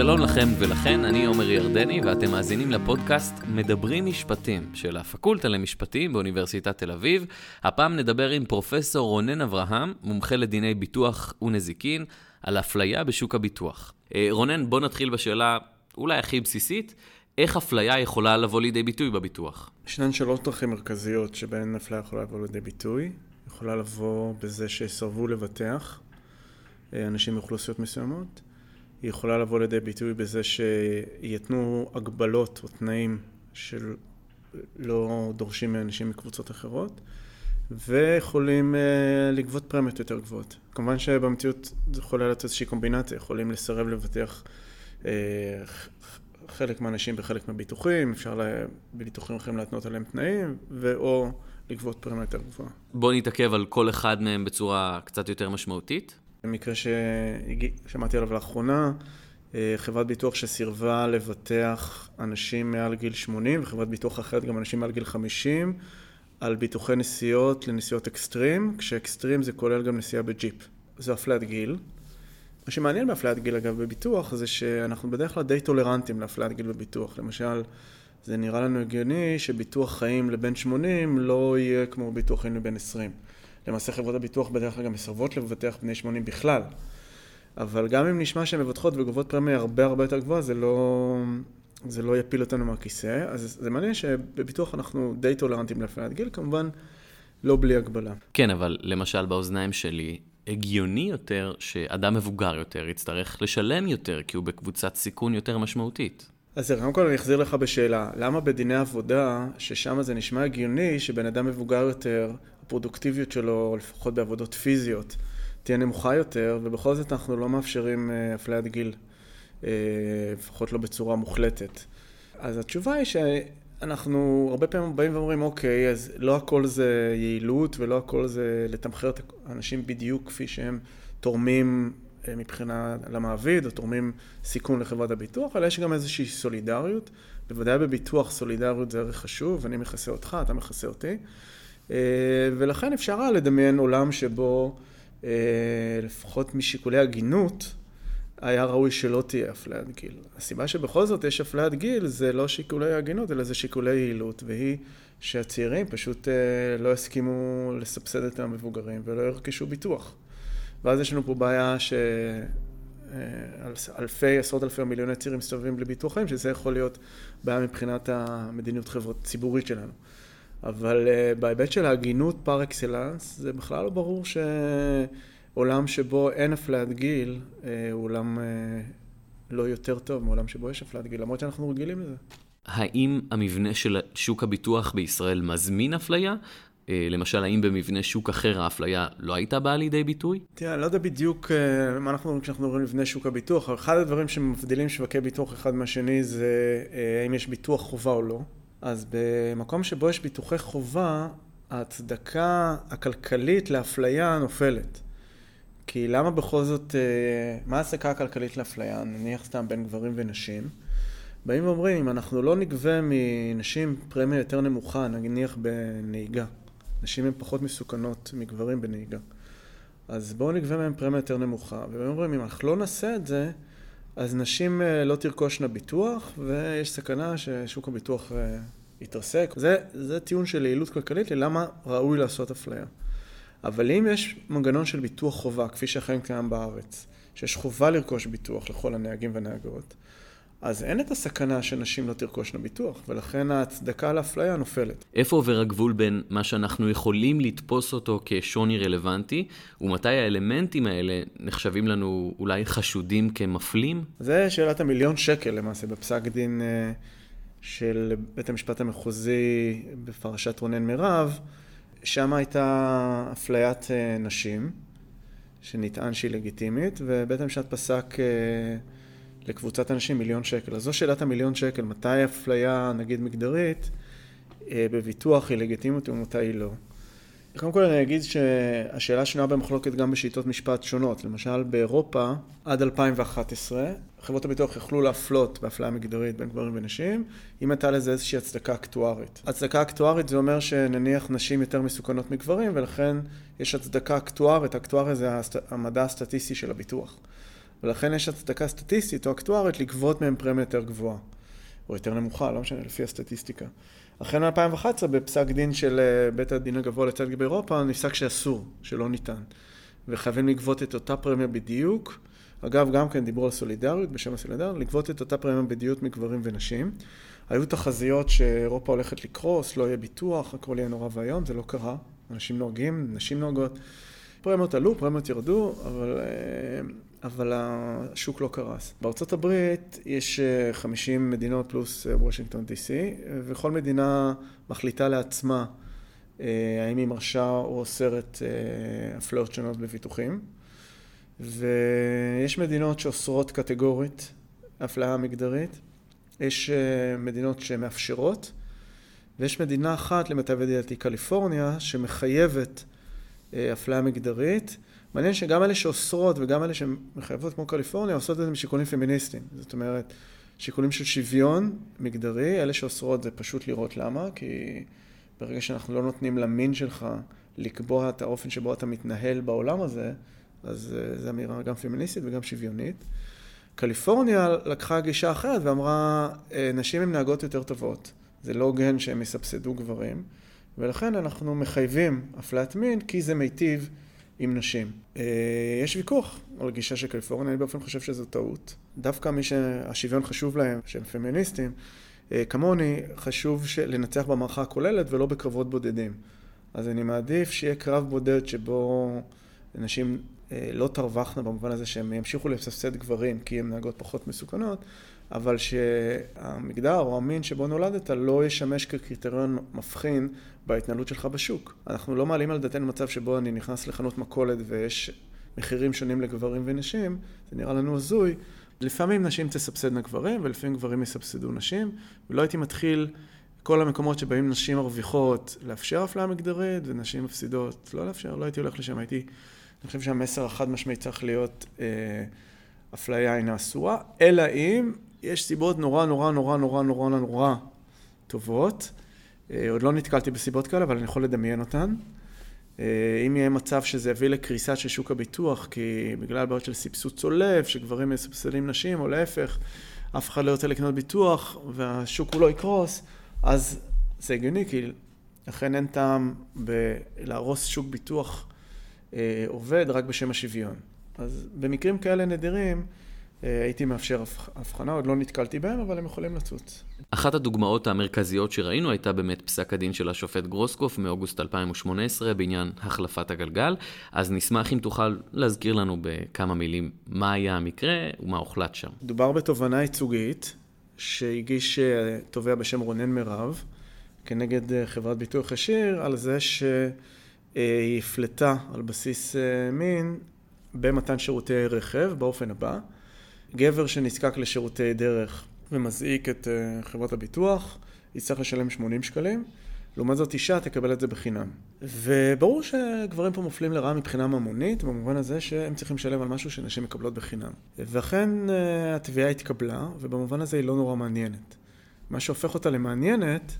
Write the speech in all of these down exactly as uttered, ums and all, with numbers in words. שלום לכם ולכן, אני עומר ירדני ואתם מאזינים לפודקאסט מדברים משפטים של הפקולטה למשפטים באוניברסיטת תל אביב. הפעם נדבר עם פרופסור רונן אברהם, מומחה לדיני ביטוח ונזיקין, על אפליה בשוק הביטוח. רונן, בוא נתחיל בשאלה אולי הכי בסיסית, איך אפליה יכולה לבוא לידי ביטוי בביטוח? ישנן שלוש דרכים מרכזיות שבהן אפליה יכולה לבוא לידי ביטוי. יכולה לבוא בזה שסרבו לבטח אנשים מאוכלוסיות מסוימות. היא יכולה לבוא לידי ביטוי בזה שיתנו הגבלות או תנאים שלא דורשים מאנשים מקבוצות אחרות, ויכולים לגבות פרמיות יותר גבוהות. כמובן שבמציאות זה יכולה לתת איזושהי קומבינציה, יכולים לסרב לבטח חלק מהאנשים בחלק מהביטוחים, אפשר בביטוחים אחרים להתנות עליהם תנאים, ואו לגבות פרמיה יותר גבוהה. בוא נתעכב על כל אחד מהם בצורה קצת יותר משמעותית. במקרה ששמעתי עליו לאחרונה, חברת ביטוח שסירבה לבטח אנשים מעל גיל שמונים, וחברת ביטוח אחרת גם אנשים מעל גיל חמישים, על ביטוחי נסיעות לנסיעות אקסטרים, כשאקסטרים זה כולל גם נסיעה בג'יפ. זו אפליית גיל. מה שמעניין באפליית גיל, אגב, בביטוח, זה שאנחנו בדרך כלל די טולרנטים לאפליית גיל בביטוח. למשל, זה נראה לנו הגיוני שביטוח חיים לבין שמונים לא יהיה כמו ביטוח חיים לבין עשרים. למעשה חברות הביטוח בדרך כלל גם מסרבות לבטח בני שמונים בכלל. אבל גם אם נשמע שהן מבטחות וגובות פרמיה הרבה הרבה יותר גבוהה, זה לא, זה לא יפיל אותנו מהכיסא. אז זה מעניין שבביטוח אנחנו די טולרנטים לאפליית גיל, כמובן לא בלי הגבלה. כן, אבל למשל באוזניים שלי, הגיוני יותר שאדם מבוגר יותר יצטרך לשלם יותר, כי הוא בקבוצת סיכון יותר משמעותית. אז קודם כל אני אחזיר לך בשאלה, למה בדיני עבודה, ששם זה נשמע הגיוני שבן אדם מבוגר יותר, הפרודוקטיביות שלו, לפחות בעבודות פיזיות, תהיה נמוכה יותר, ובכל זאת אנחנו לא מאפשרים אפליית גיל, לפחות לא בצורה מוחלטת. אז התשובה היא שאנחנו הרבה פעמים באים ואומרים, אוקיי, אז לא הכל זה יעילות, ולא הכל זה לתמחר את האנשים בדיוק כפי שהם תורמים מבחינה למעביד, או תורמים סיכון לחברת הביטוח, אלא יש גם איזושהי סולידריות. בוודאי בביטוח סולידריות זה ערך חשוב, אני מכסה אותך, אתה מכסה אותי. ולכן אפשר לדמיין עולם שבו, לפחות משיקולי הגינות, היה ראוי שלא תהיה אפליית גיל. הסיבה שבכל זאת יש אפליית גיל, זה לא שיקולי הגינות, אלא זה שיקולי יעילות, והיא שהצעירים פשוט לא הסכימו לסבסד את המבוגרים ולא ירכשו ביטוח. ואז יש לנו פה בעיה שאלפי, עשרות אלפי מיליוני צעירים מסתובבים לביטוח חיים, שזה יכול להיות בעיה מבחינת המדיניות חברות ציבורית שלנו. אבל בהיבט של ההגינות פר אקסלנס, זה בכלל לא ברור שעולם שבו אין אפליית גיל, הוא עולם לא יותר טוב מעולם שבו יש אפליית גיל, למרות שאנחנו רגילים לזה. האם המבנה של שוק הביטוח בישראל מזמין אפליה? למשל, האם במבנה שוק אחר האפליה לא הייתה באה לידי ביטוי? תראה, אני לא יודע בדיוק מה אנחנו אומרים כשאנחנו אומרים מבנה שוק הביטוח, אבל אחד הדברים שמבדילים שווקי ביטוח אחד מהשני זה האם יש ביטוח חובה או לא. אז במקום שבו יש ביטוחי חובה, ההצדקה הכלכלית לאפליה נופלת. כי למה בכל זאת, מה ההצדקה הכלכלית לאפליה? נניח סתם בין גברים ונשים. באים ואומרים, אם אנחנו לא נגבה מנשים פרמיה יותר נמוכה, נניח בנהיגה. נשים הן פחות מסוכנות מגברים בנהיגה. אז בואו נגבה מהם פרמיה יותר נמוכה. ואומרים, אם אנחנו לא נעשה את זה, אז נשים לא תרכושנה ביטוח, ויש סכנה ששוק הביטוח יתרסק. זה, זה טיעון של יעילות כלכלית, למה ראוי לעשות אפליה. אבל אם יש מנגנון של ביטוח חובה, כפי שאכן קיים בארץ, שיש חובה לרכוש ביטוח לכל הנהגים והנהגות, אז אין את הסכנה שנשים לא תרכושנה ביטוח, ולכן ההצדקה לאפליה נופלת. איפה עובר הגבול בין מה שאנחנו יכולים לתפוס אותו כשוני רלוונטי, ומתי האלמנטים האלה נחשבים לנו אולי חשודים כמפלים? זה שאלת המיליון שקל למעשה, בפסק דין של בית המשפט המחוזי בפרשת רונן מרב, שם הייתה אפליית נשים, שנטען שהיא לגיטימית, ובית המשפט פסק לקבוצת אנשים מיליון שקל. אז זו שאלת המיליון שקל, מתי אפליה, נגיד מגדרית, בביטוח היא לגיטימית ומתי היא לא. קודם כל אני אגיד שהשאלה שנויה במחלוקת גם בשיטות משפט שונות. למשל באירופה, עד אלפיים ואחת עשרה, חברות הביטוח יכלו להפלות באפליה מגדרית בין גברים ונשים, אם הייתה לזה איזושהי הצדקה אקטוארית. הצדקה אקטוארית זה אומר שנניח נשים יותר מסוכנות מגברים, ולכן יש הצדקה אקטוארית. האקטואריה זה המדע הסטטיסטי של הביטוח. ולכן יש הצדקה סטטיסטית או אקטוארית לגבות מהם פרמיה יותר גבוהה, או יותר נמוכה, לא משנה, לפי הסטטיסטיקה. החל מ-אלפיים ואחת עשרה, בפסק דין של בית הדין הגבוה לצדק באירופה, נפסק שאסור, שלא ניתן, וחייבים לגבות את אותה פרמיה בדיוק. אגב, גם כן דיברו על סולידריות, בשם הסולידריות, לגבות את אותה פרמיה בדיוק מגברים ונשים. היו תחזיות שאירופה הולכת לקרוס, לא יהיה ביטוח, הכל יהיה נורא והיום, זה לא קרה. אנשים נוהגים, נשים נוהגות. פרמיות עלו, פרמיות ירדו, אבל, אבל השוק לא קרס. בארצות הברית יש חמישים מדינות פלוס וושינגטון די סי, וכל מדינה מחליטה לעצמה האם היא מרשה או אוסרת אפליות שונות בביטוחים. ויש מדינות שאוסרות קטגורית, אפליה מגדרית. יש מדינות שמאפשרות, ויש מדינה אחת, למיטב ידיעתי, קליפורניה, שמחייבת אפליה מגדרית. מעניין שגם אלה שאוסרות וגם אלה שמחייבות כמו קליפורניה, עושות את זה משיקולים פמיניסטיים. זאת אומרת, שיקולים של שוויון מגדרי, אלה שאוסרות זה פשוט לראות למה, כי ברגע שאנחנו לא נותנים למין שלך לקבוע את האופן שבו אתה מתנהל בעולם הזה, אז זו אמירה גם פמיניסטית וגם שוויונית. קליפורניה לקחה גישה אחרת ואמרה, נשים הן נהגות יותר טובות. זה לא הוגן שהם יסבסדו גברים, ולכן אנחנו מחייבים אפליית מין, כי זה מיטיב עם נשים. יש ויכוח על גישה של קליפורניה, אני באופן חושב שזו טעות. דווקא מי שהשוויון חשוב להם, שהם פמיניסטים, כמוני חשוב לנצח במערכה הכוללת ולא בקרבות בודדים. אז אני מעדיף שיהיה קרב בודד שבו נשים לא תרווחנה במובן הזה שהם ימשיכו לספסד גברים כי הם נהגות פחות מסוכנות, אבל שהמגדר או המין שבו נולדת לא ישמש כקריטריון מבחין בהתנהלות שלך בשוק. אנחנו לא מעלים על דתנו מצב שבו אני נכנס לחנות מכולת ויש מחירים שונים לגברים ונשים, זה נראה לנו הזוי. לפעמים נשים תסבסדנה גברים ולפעמים גברים יסבסדו נשים, ולא הייתי מתחיל כל המקומות שבהם נשים מרוויחות לאפשר אפליה מגדרית ונשים מפסידות לא לאפשר, לא הייתי הולך לשם, הייתי... אני חושב שהמסר החד משמעי צריך להיות אפליה אינה אסורה, אלא אם יש סיבות נורא נורא נורא נורא נורא נורא טובות. עוד לא נתקלתי בסיבות כאלה, אבל אני יכול לדמיין אותן. אם יהיה מצב שזה יביא לקריסה של שוק הביטוח, כי בגלל בעיות של סבסוד צולף, שגברים מסבסדים נשים, או להפך, אף אחד לא יוצא לקנות ביטוח, והשוק הוא לא יקרוס, אז זה הגיוני, כי לכן אין טעם בלהרוס שוק ביטוח עובד רק בשם השוויון. אז במקרים כאלה נדירים, הייתי מאפשר הבחנה, עוד לא נתקלתי בהם, אבל הם יכולים לצוץ. אחת הדוגמאות המרכזיות שראינו הייתה באמת פסק הדין של השופט גרוסקוף מאוגוסט אלפיים ושמונה עשרה בעניין החלפת הגלגל, אז נשמח אם תוכל להזכיר לנו בכמה מילים מה היה המקרה ומה הוחלט שם. דובר בתובנה ייצוגית שהגיש תובע בשם רונן מרב, כנגד חברת ביטוח עשיר, על זה ש... היא הפלטה על בסיס מין במתן שירותי רכב באופן הבא. גבר שנזקק לשירותי דרך ומזעיק את חברת הביטוח, יצטרך לשלם שמונים שקלים, לעומת זאת אישה תקבל את זה בחינם. וברור שגברים פה מופלים לרעה מבחינה ממונית, במובן הזה שהם צריכים לשלם על משהו שנשים מקבלות בחינם. ואכן התביעה התקבלה, ובמובן הזה היא לא נורא מעניינת. מה שהופך אותה למעניינת,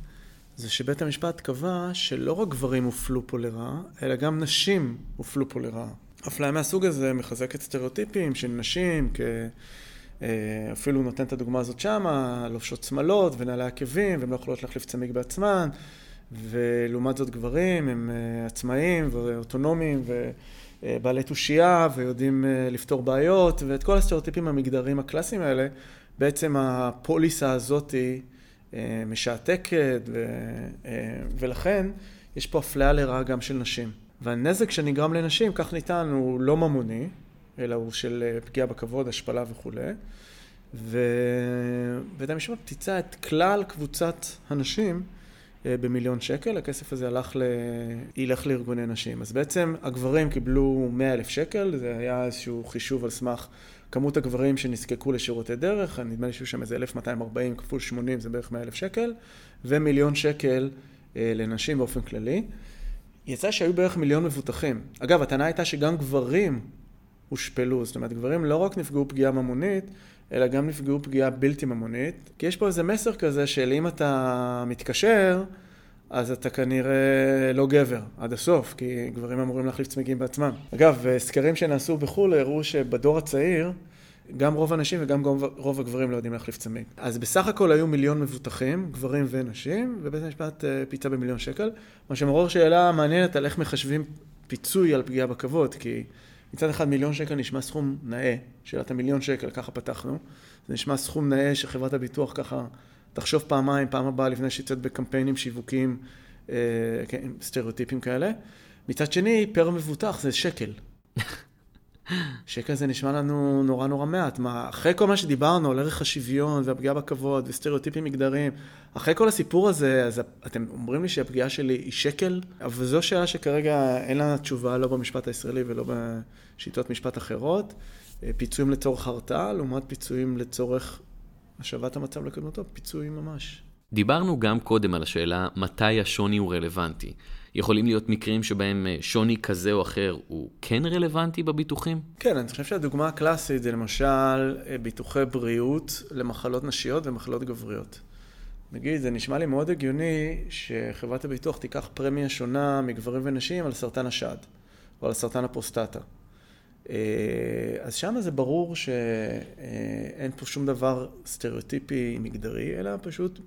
זה שבית המשפט קבע שלא רק גברים הופלו פה לרעה, אלא גם נשים הופלו פה לרעה. אפליה מהסוג הזה מחזקת סטריאוטיפים של נשים, כ... אפילו נותן את הדוגמה הזאת שמה, לובשות שמלות ונעלי עקבים, והן לא יכולות להחליף צמיג בעצמן, ולעומת זאת גברים הם עצמאים ואוטונומיים ובעלי תושייה ויודעים לפתור בעיות, ואת כל הסטריאוטיפים המגדריים הקלאסיים האלה, בעצם הפוליסה הזאת היא, משעתקת, ו... ולכן יש פה אפליה לרעה גם של נשים. והנזק שנגרם לנשים, כך ניתן, הוא לא ממוני, אלא הוא של פגיעה בכבוד, השפלה וכו'. ובית המשפט פתיצה את כלל קבוצת הנשים במיליון שקל, הכסף הזה הלך ל... הילך לארגוני נשים. אז בעצם הגברים קיבלו מאה אלף שקל, זה היה איזשהו חישוב על סמך כמות הגברים שנזקקו לשירותי דרך, נדמה לי שיש שם איזה אלף מאתיים וארבעים כפול שמונים, זה בערך מאה אלף שקל, ומיליון שקל אה, לנשים באופן כללי. יצא שהיו בערך מיליון מבוטחים. אגב, הטענה הייתה שגם גברים הושפלו, זאת אומרת, גברים לא רק נפגעו פגיעה ממונית, אלא גם נפגעו פגיעה בלתי ממונית, כי יש פה איזה מסר כזה של אם אתה מתקשר, אז אתה כנראה לא גבר, עד הסוף, כי גברים אמורים להחליף צמיגים בעצמם. אגב, סקרים שנעשו בחו"ל הראו שבדור הצעיר, גם רוב הנשים וגם רוב הגברים לא יודעים להחליף צמיג. אז בסך הכל היו מיליון מבוטחים, גברים ונשים, ובית המשפט פיצה במיליון שקל, מה שמעורר שאלה מעניינת על איך מחשבים פיצוי על פגיעה בכבוד, כי מצד אחד מיליון שקל נשמע סכום נאה, שאלת המיליון שקל, ככה פתחנו, זה נשמע סכום נאה שחברת הביטוח ככה תחשוב פעמיים, פעם הבאה לפני שיצאת בקמפיינים שיווקיים, אה, סטריאוטיפים כאלה. מצד שני, פר מבוטח זה שקל. שקל זה נשמע לנו נורא נורא מעט. מה, אחרי כל מה שדיברנו על ערך השוויון והפגיעה בכבוד וסטריאוטיפים מגדריים, אחרי כל הסיפור הזה, אז אתם אומרים לי שהפגיעה שלי היא שקל, אבל זו שאלה שכרגע אין לה תשובה לא במשפט הישראלי ולא בשיטות משפט אחרות. פיצויים לצורך הרתעה, לעומת פיצויים לצורך השבת המצב לקדמותו, פיצויים ממש. דיברנו גם קודם על השאלה מתי השוני הוא רלוונטי. יכולים להיות מקרים שבהם שוני כזה או אחר הוא כן רלוונטי בביטוחים? כן, אני חושב שהדוגמה הקלאסית זה למשל ביטוחי בריאות למחלות נשיות ומחלות גבריות. נגיד, זה נשמע לי מאוד הגיוני שחברת הביטוח תיקח פרמיה שונה מגברים ונשים על סרטן השד או על סרטן הפרוסטטה. אז שם זה ברור שאין פה שום דבר סטריאוטיפי מגדרי, אלא פשוט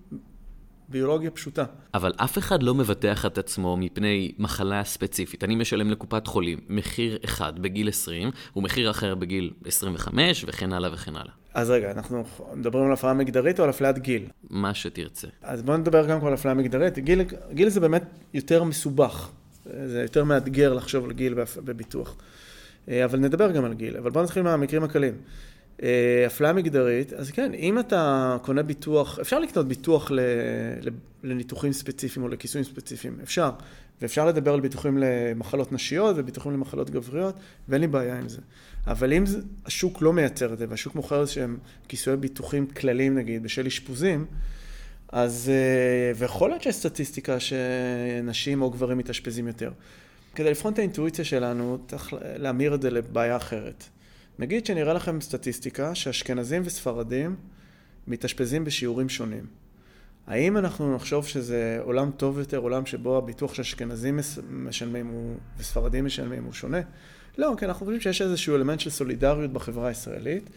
ביולוגיה פשוטה. אבל אף אחד לא מבטח את עצמו מפני מחלה ספציפית. אני משלם לקופת חולים מחיר אחד בגיל עשרים, ומחיר אחר בגיל עשרים וחמש, וכן הלאה וכן הלאה. אז רגע, אנחנו מדברים על הפרעה מגדרית או על הפלעת גיל? מה שתרצה. אז בואו נדבר גם על הפלעה מגדרית. גיל, גיל זה באמת יותר מסובך. זה יותר מאתגר לחשוב על גיל בביטוח. אבל נדבר גם על גיל. אבל בואו נתחיל מהמקרים הקלים. הפלעה מגדרית, אז כן, אם אתה קונה ביטוח, אפשר לקנות ביטוח לניתוחים ספציפיים או לכיסויים ספציפיים, אפשר. ואפשר לדבר על ביטוחים למחלות נשיות וביטוחים למחלות גבריות, ואין לי בעיה עם זה. אבל אם השוק לא מייצר את זה, והשוק מוכר שהם כיסויי ביטוחים כלליים נגיד, בשל אשפוזים, אז, ויכול להיות שיש סטטיסטיקה שנשים או גברים מתאשפזים יותר. כדי לבחון את האינטואיציה שלנו, צריך להמיר את זה לבעיה אחרת. נגיד שנראה לכם סטטיסטיקה שאשכנזים וספרדים מתאשפזים בשיעורים שונים. האם אנחנו נחשוב שזה עולם טוב יותר, עולם שבו הביטוח שאשכנזים משלמים וספרדים משלמים הוא שונה? לא, כי אנחנו חושבים שיש איזשהו אלמנט של סולידריות בחברה הישראלית,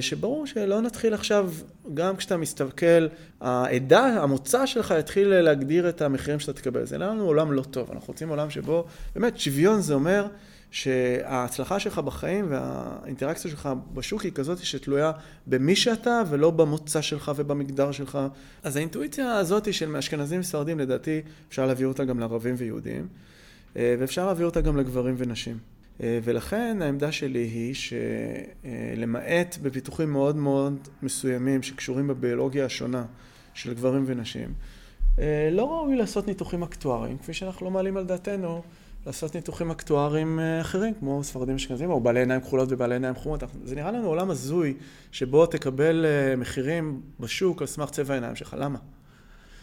שברור שלא נתחיל עכשיו, גם כשאתה מסתכל, העדה, המוצא שלך יתחיל להגדיר את המחירים שאתה תקבל. זה לנו עולם לא טוב, אנחנו רוצים עולם שבו, באמת שוויון זה אומר, שההצלחה שלך בחיים והאינטראקציה שלך בשוק היא כזאת שתלויה במי שאתה ולא במוצא שלך ובמגדר שלך. אז האינטואיציה הזאת של מאשכנזים וספרדים לדעתי אפשר להביא אותה גם לערבים ויהודים, ואפשר להביא אותה גם לגברים ונשים. ולכן העמדה שלי היא שלמעט בפיתוחים מאוד מאוד מסוימים שקשורים בביולוגיה השונה של גברים ונשים, לא ראוי לעשות ניתוחים אקטואריים, כפי שאנחנו לא מעלים על דעתנו, לעשות ניתוחים אקטואריים אחרים, כמו ספרדים אשכנזים, או בעלי עיניים כחולות ובעלי עיניים חומות. זה נראה לנו עולם הזוי, שבו תקבל מחירים בשוק על סמך צבע העיניים שלך. למה?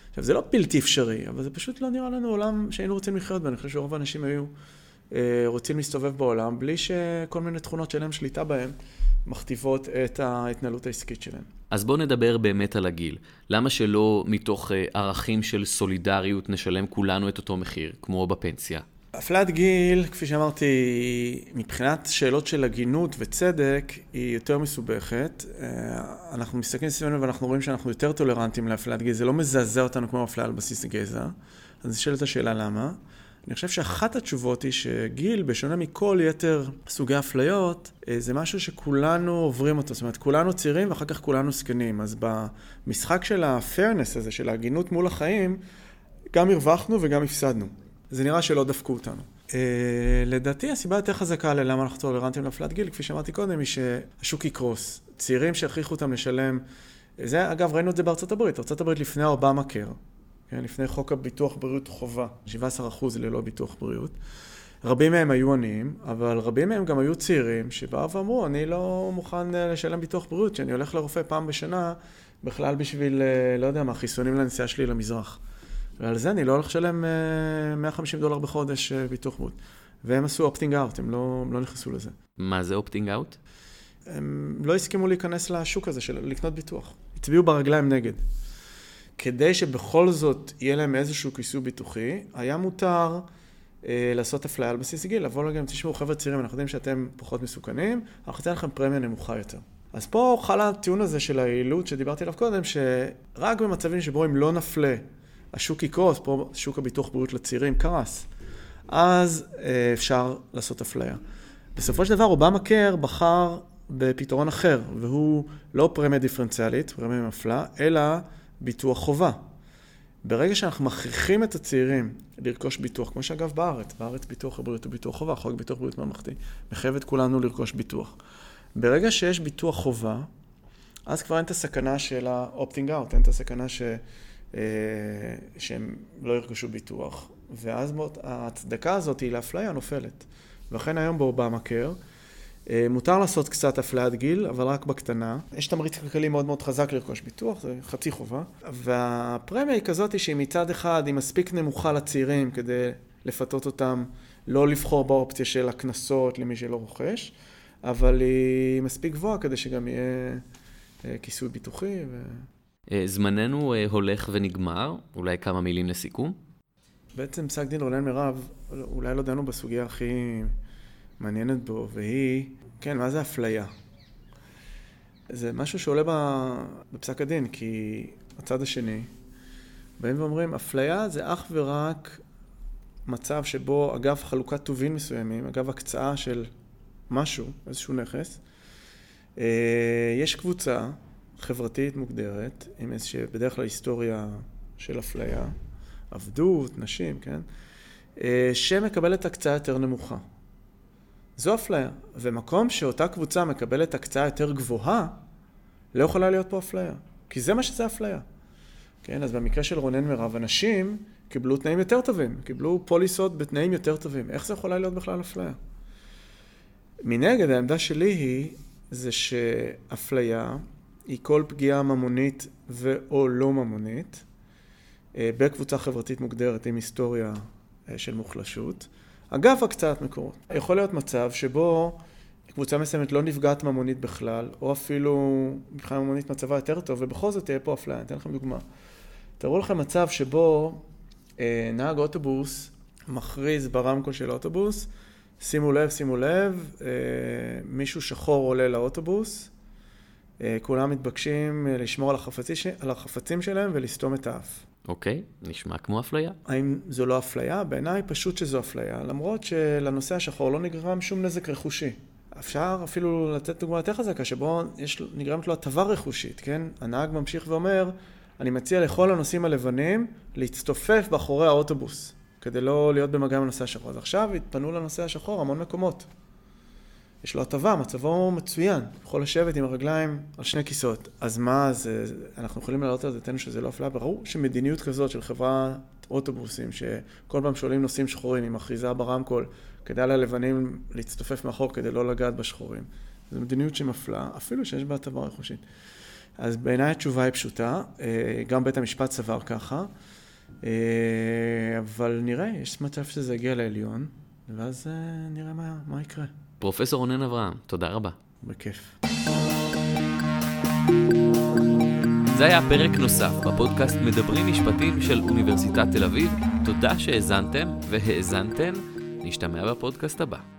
עכשיו, זה לא בלתי אפשרי, אבל זה פשוט לא נראה לנו עולם שהיינו רוצים לחיות בו. אני חושב שרוב האנשים היו רוצים להסתובב בעולם, בלי שכל מיני תכונות שלהם, שליטה בהם, מכתיבות את ההתנהלות העסקית שלהם. אז בואו נדבר באמת על הגיל. למה שלא מתוך ערכים של סולידריות נשלם כולנו את אותו מחיר, כמו בפנסיה? הפלעת גיל, כפי שאמרתי, מבחינת שאלות של הגינות וצדק, היא יותר מסובכת. אנחנו מסתכלים סביבנו ואנחנו רואים שאנחנו יותר טולרנטים להפלעת גיל. זה לא מזעזע אותנו כמו הפלעה על בסיס גזע. אז נשאלת השאלה למה. אני חושב שאחת התשובות היא שגיל, בשונה מכל יתר סוגי הפליות, זה משהו שכולנו עוברים אותו. זאת אומרת, כולנו צעירים ואחר כך כולנו זקנים. אז במשחק של ה-fairness הזה, של ההגינות מול החיים, גם הרווחנו וגם הפסדנו. זה נראה שלא דפקו אותנו. לדעתי, הסיבה יותר חזקה ללמה אנחנו טולרנטים להפלעת גיל, כפי שאמרתי קודם, היא שהשוק יקרוס. צעירים שהכריחו אותם לשלם, זה, אגב, ראינו את זה בארצות הברית. ארצות הברית לפני אובמה קר, לפני חוק הביטוח בריאות חובה, שבעה עשר אחוז ללא ביטוח בריאות. רבים מהם היו עניים, אבל רבים מהם גם היו צעירים שבאו ואמרו, אני לא מוכן לשלם ביטוח בריאות, שאני הולך לרופא פעם בשנה, בכלל בשביל, לא יודע מה, חיסונים לנסיעה שלי למזרח. ועל זה אני לא הולך לשלם מאה וחמישים דולר בחודש ביטוח בריאות. והם עשו אופטינג אאוט, הם לא, לא נכנסו לזה. מה זה אופטינג אאוט? הם לא הסכימו להיכנס לשוק הזה של לקנות ביטוח. הצביעו ברגליים נגד. כדי שבכל זאת יהיה להם איזשהו כיסוי ביטוחי, היה מותר לעשות אפליה על בסיס גיל, לבוא להם, תשמעו חבר'ה צעירים, אנחנו יודעים שאתם פחות מסוכנים, אנחנו ניתן לכם פרמיה נמוכה יותר. אז פה חלה הטיעון הזה של היעילות שדיברתי עליו קודם, שרק במצבים שבו אם לא נפלה, השוק יקרוס, פה שוק הביטוח בריאות לצעירים קרס, אז אפשר לעשות אפליה. בסופו של דבר, אובמה קר בחר בפתרון אחר, והוא לא פרמיה דיפרנציאלית, פרמיה מפלה, אלא ביטוח חובה. ברגע שאנחנו מכריחים את הצעירים לרכוש ביטוח, כמו שאגב בארץ, בארץ ביטוח הבריאות הוא ביטוח חובה, חוק ביטוח בריאות ממלכתי, מחייב את כולנו לרכוש ביטוח. ברגע שיש ביטוח חובה, אז כבר אין את הסכנה של ה-opting out, אין את הסכנה ש... שהם לא ירכשו ביטוח. ואז ההצדקה הזאת היא לאפליה נופלת. ואכן היום באובמה קר, מותר לעשות קצת אפליית גיל, אבל רק בקטנה. יש תמריץ כלכלי מאוד מאוד חזק לרכוש ביטוח, זה חצי חובה. והפרמיה היא כזאת שהיא מצד אחד, היא מספיק נמוכה לצעירים כדי לפתות אותם, לא לבחור באופציה של הכנסות למי שלא רוכש, אבל היא מספיק גבוהה כדי שגם יהיה כיסוי ביטוחי. ו... זמננו הולך ונגמר, אולי כמה מילים לסיכום? בעצם פסק דין רונן מרב, אולי לא דנו בסוגיה הכי... מעניינת בו, והיא, כן, מה זה אפליה? זה משהו שעולה בפסק הדין, כי הצד השני, באים ואומרים, אפליה זה אך ורק מצב שבו, אגב, חלוקת טובין מסוימים, אגב, הקצאה של משהו, איזשהו נכס, יש קבוצה חברתית מוגדרת, עם איזושהי, בדרך כלל, היסטוריה של אפליה, עבדות, נשים, כן? שמקבלת הקצאה יותר נמוכה. זו אפליה, ומקום שאותה קבוצה מקבלת הקצאה יותר גבוהה, לא יכולה להיות פה אפליה, כי זה מה שזה אפליה. כן, אז במקרה של רונן מרב, אנשים קיבלו תנאים יותר טובים, קיבלו פוליסות בתנאים יותר טובים. איך זה יכולה להיות בכלל אפליה? מנגד, העמדה שלי היא, זה שאפליה היא כל פגיעה ממונית ואו לא ממונית, בקבוצה חברתית מוגדרת עם היסטוריה של מוחלשות, אגב, הקצת מקורות. יכול להיות מצב שבו קבוצה מסוימת לא נפגעת ממונית בכלל, או אפילו מבחינה ממונית מצבה יותר טוב, ובכל זאת תהיה פה אפליה. אני אתן לכם דוגמה. תראו לכם מצב שבו אה, נהג אוטובוס מכריז ברמקול של האוטובוס, שימו לב, שימו לב, אה, מישהו שחור עולה לאוטובוס, אה, כולם מתבקשים לשמור על, החפצי, על החפצים שלהם ולסתום את האף. אוקיי, נשמע כמו אפליה. האם זו לא אפליה? בעיניי פשוט שזו אפליה, למרות שלנושא השחור לא נגרם שום נזק רכושי. אפשר אפילו לתת דוגמה יותר חזקה, שבו יש, נגרמת לו הטבה רכושית, כן? הנהג ממשיך ואומר, אני מציע לכל הנוסעים הלבנים להצטופף באחורי האוטובוס, כדי לא להיות במגע עם הנושא השחור. אז עכשיו התפנו לנושא השחור המון מקומות. יש לו הטבה, מצבו מצוין, יכול לשבת עם הרגליים על שני כיסאות. אז מה, זה, אנחנו יכולים להעלות על דעתנו שזה לא אפליה? ברור שמדיניות כזאת של חברת אוטובוסים, שכל פעם שואלים נוסעים שחורים עם אחיזה ברמקול, כדאי ללבנים להצטופף מאחור כדי לא לגעת בשחורים. זו מדיניות שמפלה, אפילו שיש בה הטבה רכושית. אז בעיניי התשובה היא פשוטה, גם בית המשפט סבר ככה, אבל נראה, יש מצב שזה יגיע לעליון, ואז נראה מה, מה יקרה. פרופסור רונן אברהם, תודה רבה. בכיף. זה היה פרק נוסף בפודקאסט מדברים משפטים של אוניברסיטת תל אביב. תודה שהאזנתם והאזנתן. נשתמע בפודקאסט הבא.